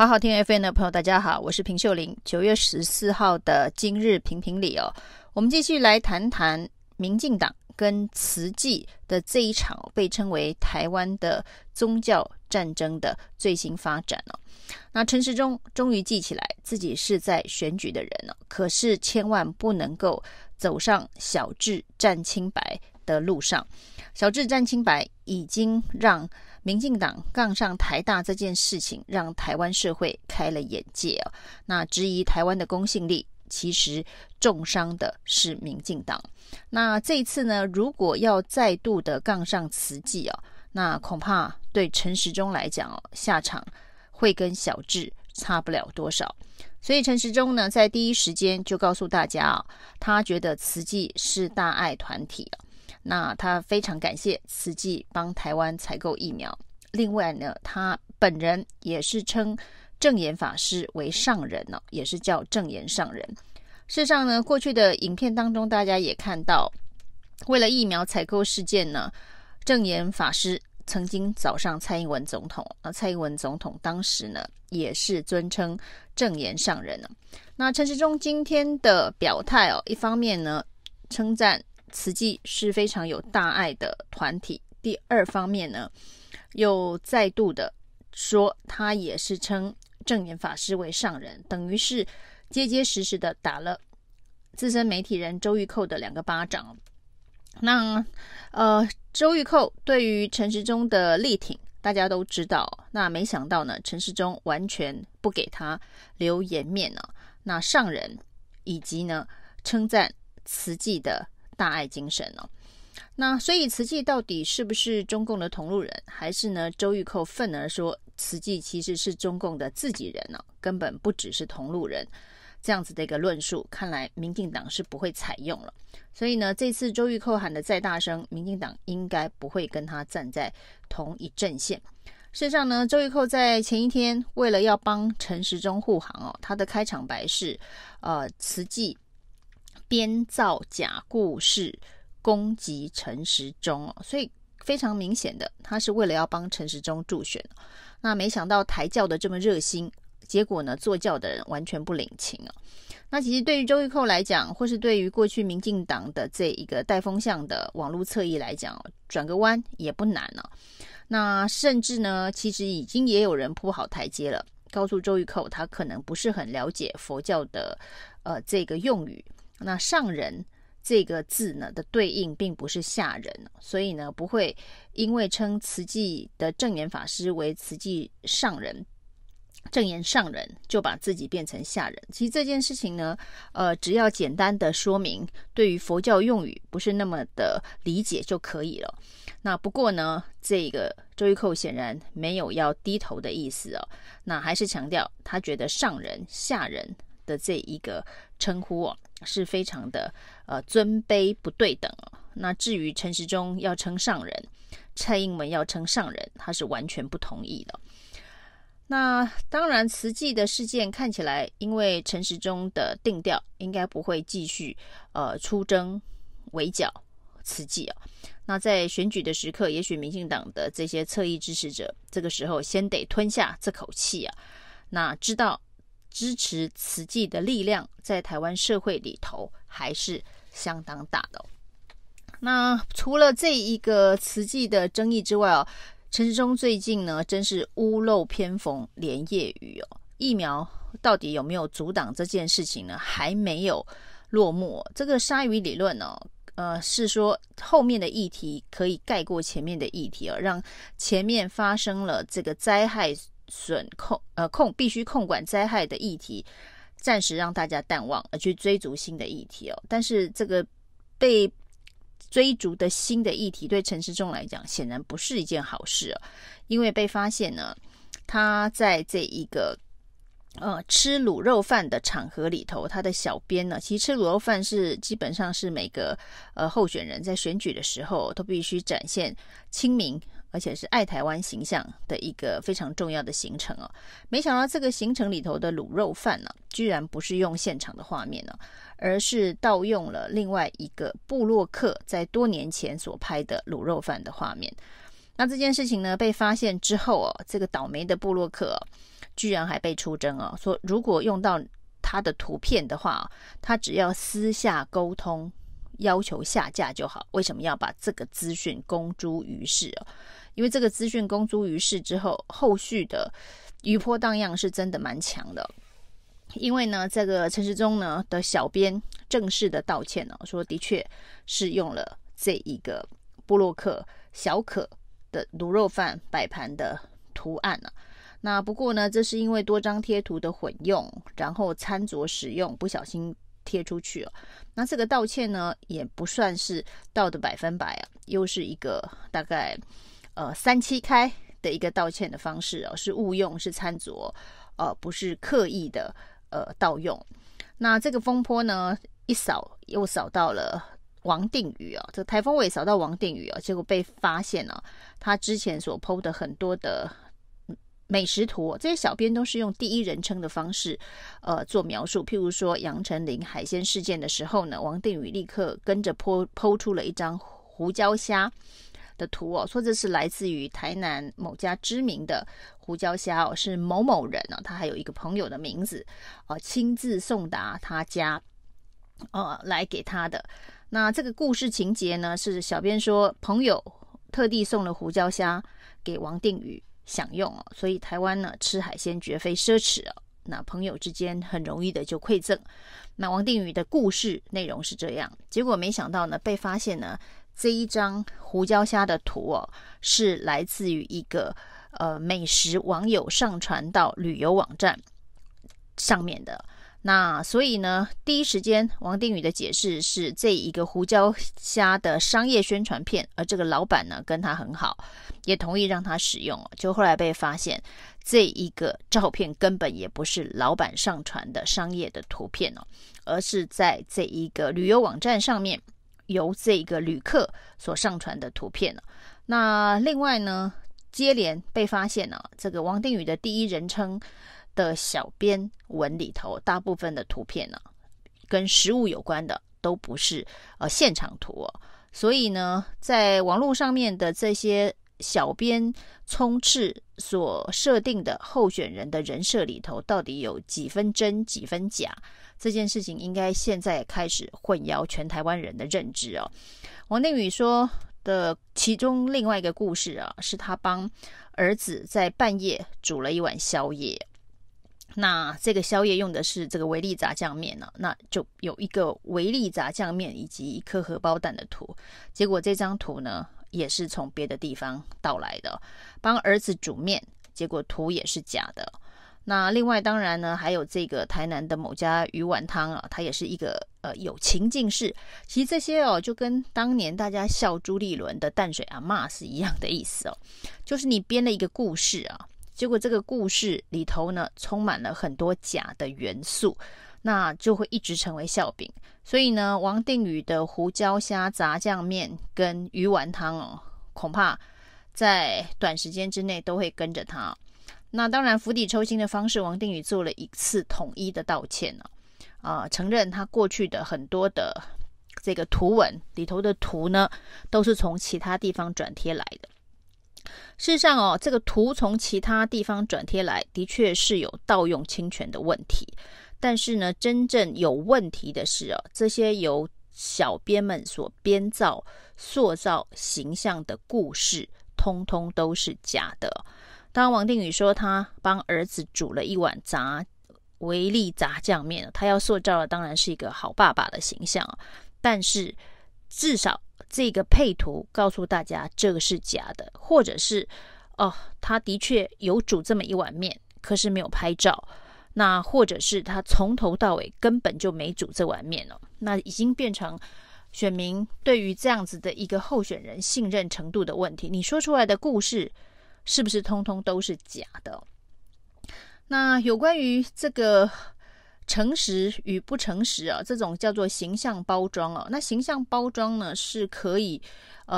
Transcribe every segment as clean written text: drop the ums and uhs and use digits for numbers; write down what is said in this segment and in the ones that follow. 好好听 FM 的朋友，大家好，我是平秀玲。9月14号的今日评评理哦，我们继续来谈谈民进党跟慈济的这一场被称为台湾的宗教战争的最新发展哦。那陈时中终于记起来自己是在选举的人哦，可是千万不能够走上小智占清白的路上。小智占清白已经让民进党杠上台大这件事情让台湾社会开了眼界哦。那质疑台湾的公信力，其实重伤的是民进党。那这一次呢，如果要再度的杠上慈济哦，那恐怕对陈时中来讲哦，下场会跟小智差不了多少。所以陈时中呢，在第一时间就告诉大家哦，他觉得慈济是大爱团体哦。那他非常感谢慈济帮台湾采购疫苗。另外呢，他本人也是称证严法师为上人哦，也是叫证严上人。事实上呢，过去的影片当中，大家也看到，为了疫苗采购事件呢，证严法师曾经找上蔡英文总统，蔡英文总统当时呢也是尊称证严上人哦。那陈时中今天的表态哦，一方面呢称赞慈济是非常有大爱的团体，第二方面呢又再度的说他也是称证严法师为上人，等于是结结实实的打了资深媒体人周玉蔻的2个巴掌。那周玉蔻对于陈时中的力挺大家都知道，那没想到呢陈时中完全不给他留颜面呢，那上人以及呢称赞慈济的大爱精神哦。那所以慈济到底是不是中共的同路人，还是呢周玉蔻愤而说慈济其实是中共的自己人哦，根本不只是同路人，这样子的一个论述看来民进党是不会采用了。所以呢这次周玉蔻喊的再大声，民进党应该不会跟他站在同一阵线。事实上呢，周玉蔻在前一天为了要帮陈时中护航哦，他的开场白是慈济编造假故事攻击陈时中哦，所以非常明显的他是为了要帮陈时中助选。那没想到台教的这么热心，结果呢坐教的人完全不领情哦。那其实对于周玉蔻来讲，或是对于过去民进党的这一个带风向的网络侧翼来讲哦，转个弯也不难哦。那甚至呢其实已经也有人铺好台阶了，告诉周玉蔻他可能不是很了解佛教的这个用语，那上人这个字呢的对应并不是下人，所以呢不会因为称慈济的证严法师为慈济上人，证严上人就把自己变成下人。其实这件事情呢只要简单的说明对于佛教用语不是那么的理解就可以了。那不过呢这个周玉蔻显然没有要低头的意思哦，那还是强调他觉得上人下人的这一个称呼哦是非常的尊卑不对等哦。那至于陈时中要称上人，蔡英文要称上人，他是完全不同意的。那当然慈济的事件看起来因为陈时中的定调应该不会继续出征围剿慈济哦。那在选举的时刻，也许民进党的这些侧翼支持者这个时候先得吞下这口气啊，那知道支持慈济的力量在台湾社会里头还是相当大的哦。那除了这一个慈济的争议之外哦，陈时中最近呢真是屋漏偏逢连夜雨哦，疫苗到底有没有阻挡这件事情呢还没有落幕哦。这个鲨鱼理论哦是说后面的议题可以盖过前面的议题哦，让前面发生了这个灾害损必须控管灾害的议题暂时让大家淡忘，而去追逐新的议题哦。但是这个被追逐的新的议题对陈时中来讲显然不是一件好事哦，因为被发现呢他在这一个吃卤肉饭的场合里头，他的小编呢，其实吃卤肉饭是基本上是每个候选人在选举的时候都必须展现亲民而且是爱台湾形象的一个非常重要的行程哦。没想到这个行程里头的卤肉饭呢，居然不是用现场的画面呢，而是盗用了另外一个部落客在多年前所拍的卤肉饭的画面。那这件事情呢被发现之后哦，这个倒霉的部落客哦居然还被出征哦。说如果用到他的图片的话，他只要私下沟通，要求下架就好。为什么要把这个资讯公诸于世哦？因为这个资讯公诸于世之后，后续的余波荡漾是真的蛮强的。因为呢，这个陈时中呢的小编正式的道歉哦，说的确是用了这一个部落客小可的卤肉饭摆盘的图案啊。那不过呢，这是因为多张贴图的混用，然后参酌使用，不小心贴出去哦。那这个道歉呢，也不算是到的100%啊，又是一个大概3-7开的一个道歉的方式哦，是误用，是参酌，不是刻意的盗用。那这个风波呢，一扫又扫到了王定宇啊，这台风尾扫到王定宇啊，结果被发现了，他之前所 PO 的很多的美食图，这些小编都是用第一人称的方式做描述。譬如说杨丞琳海鲜事件的时候呢，王定宇立刻跟着 PO 出了一张胡椒虾的图哦，说这是来自于台南某家知名的胡椒虾哦，是某某人哦，他还有一个朋友的名字哦，亲自送达他家来给他的。那这个故事情节呢，是小编说朋友特地送了胡椒虾给王定宇享用哦，所以台湾呢吃海鲜绝非奢侈哦，那朋友之间很容易的就馈赠。那王定宇的故事内容是这样，结果没想到呢被发现呢，这一张胡椒虾的图哦，是来自于一个美食网友上传到旅游网站上面的。那所以呢，第一时间王定宇的解释是这一个胡椒虾的商业宣传片，而这个老板呢跟他很好，也同意让他使用。就后来被发现，这一个照片根本也不是老板上传的商业的图片哦，而是在这一个旅游网站上面由这个旅客所上传的图片哦。那另外呢，接连被发现呢，这个王定宇的第一人称的小编文里头，大部分的图片呢，跟食物有关的都不是现场图哦。所以呢，在网络上面的这些小编充斥所设定的候选人的人设里头，到底有几分真几分假，这件事情应该现在开始混淆全台湾人的认知哦。王定宇说的其中另外一个故事啊，是他帮儿子在半夜煮了一碗宵夜。那这个宵夜用的是这个维力炸酱面呢，那就有一个维力炸酱面以及一颗荷包蛋的图。结果这张图呢，也是从别的地方盗来的，帮儿子煮面，结果图也是假的。那另外当然呢，还有这个台南的某家鱼丸汤啊，它也是一个有情境式。其实这些哦，就跟当年大家笑朱立伦的淡水阿嬷是一样的意思哦，就是你编了一个故事啊。结果这个故事里头呢，充满了很多假的元素，那就会一直成为笑柄。所以呢，王定宇的胡椒虾炸酱面跟鱼丸汤哦，恐怕在短时间之内都会跟着他。那当然，釜底抽薪的方式，王定宇做了一次统一的道歉哦，承认他过去的很多的这个图文里头的图呢，都是从其他地方转贴来的。事实上哦，这个图从其他地方转贴来，的确是有盗用侵权的问题。但是呢，真正有问题的是哦，这些由小编们所编造、塑造形象的故事，通通都是假的。当王定宇说他帮儿子煮了一碗维力炸酱面，他要塑造的当然是一个好爸爸的形象，但是至少这个配图告诉大家这个是假的，或者是他的确有煮这么一碗面，可是没有拍照，那或者是他从头到尾根本就没煮这碗面哦，那已经变成选民对于这样子的一个候选人信任程度的问题。你说出来的故事是不是通通都是假的哦？那有关于这个诚实与不诚实啊，这种叫做形象包装哦。那形象包装呢，是可以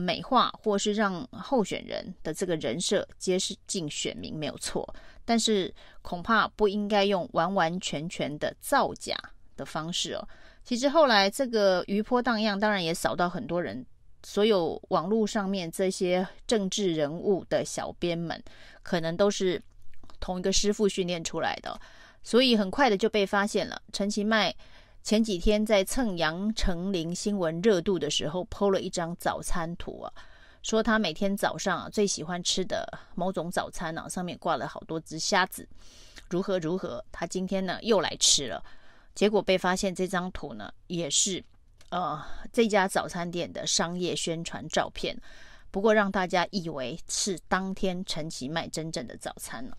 美化或是让候选人的这个人设接近选民，没有错。但是恐怕不应该用完完全全的造假的方式哦。其实后来这个余波荡漾，当然也扫到很多人，所有网络上面这些政治人物的小编们，可能都是同一个师傅训练出来的，所以很快的就被发现了。陈其迈前几天在蹭杨丞琳新闻热度的时候 po 了一张早餐图啊，说他每天早上最喜欢吃的某种早餐上面挂了好多只虾子，如何如何，他今天又来吃了，结果被发现这张图也是这家早餐店的商业宣传照片，不过让大家以为是当天陈其迈真正的早餐了。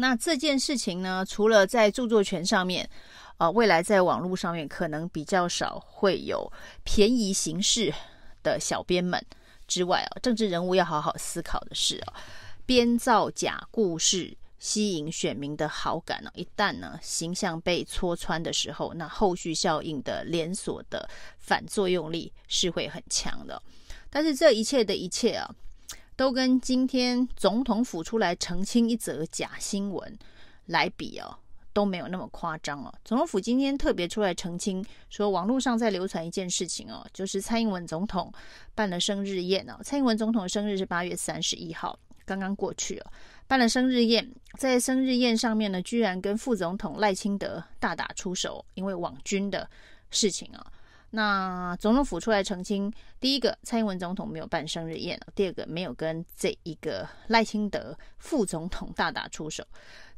那这件事情呢，除了在著作权上面，未来在网络上面可能比较少会有便宜行事的小编们之外，政治人物要好好思考的是，编造假故事吸引选民的好感，一旦形象被戳穿的时候，那后续效应的连锁的反作用力是会很强的。但是这一切的一切都跟今天总统府出来澄清一则假新闻来比都没有那么夸张。总统府今天特别出来澄清说，网络上在流传一件事情就是蔡英文总统办了生日宴。蔡英文总统的生日是8月31号刚刚过去了，办了生日宴，在生日宴上面居然跟副总统赖清德大打出手，因为网军的事情那总统府出来澄清，第一个蔡英文总统没有办生日宴，第二个没有跟这一个赖清德副总统大打出手。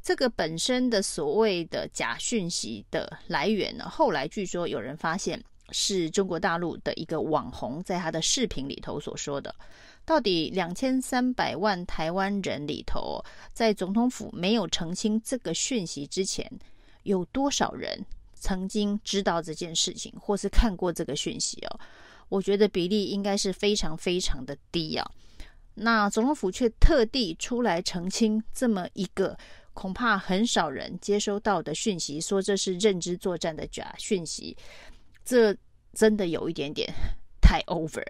这个本身的所谓的假讯息的来源后来据说有人发现是中国大陆的一个网红在他的视频里头所说的。到底2300万台湾人里头，在总统府没有澄清这个讯息之前，有多少人曾经知道这件事情或是看过这个讯息？我觉得比例应该是非常非常的低。那总统府却特地出来澄清这么一个恐怕很少人接收到的讯息，说这是认知作战的假讯息，这真的有一点点太 over。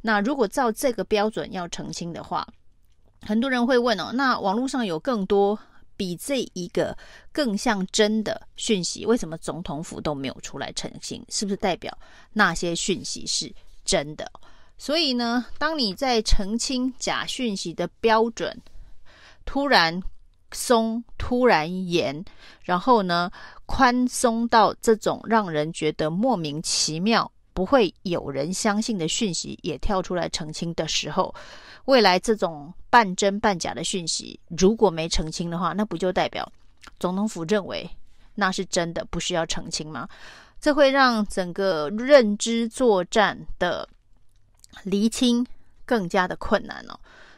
那如果照这个标准要澄清的话，很多人会问那网络上有更多比这一个更像真的讯息，为什么总统府都没有出来澄清？是不是代表那些讯息是真的？所以呢，当你在澄清假讯息的标准突然松，突然严，然后呢宽松到这种让人觉得莫名其妙不会有人相信的讯息也跳出来澄清的时候，未来这种半真半假的讯息如果没澄清的话，那不就代表总统府认为那是真的，不需要澄清吗？这会让整个认知作战的厘清更加的困难。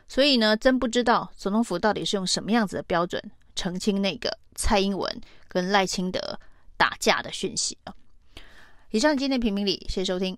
所以呢，真不知道总统府到底是用什么样子的标准澄清那个蔡英文跟赖清德打架的讯息。以上今天的评评理，谢谢收听。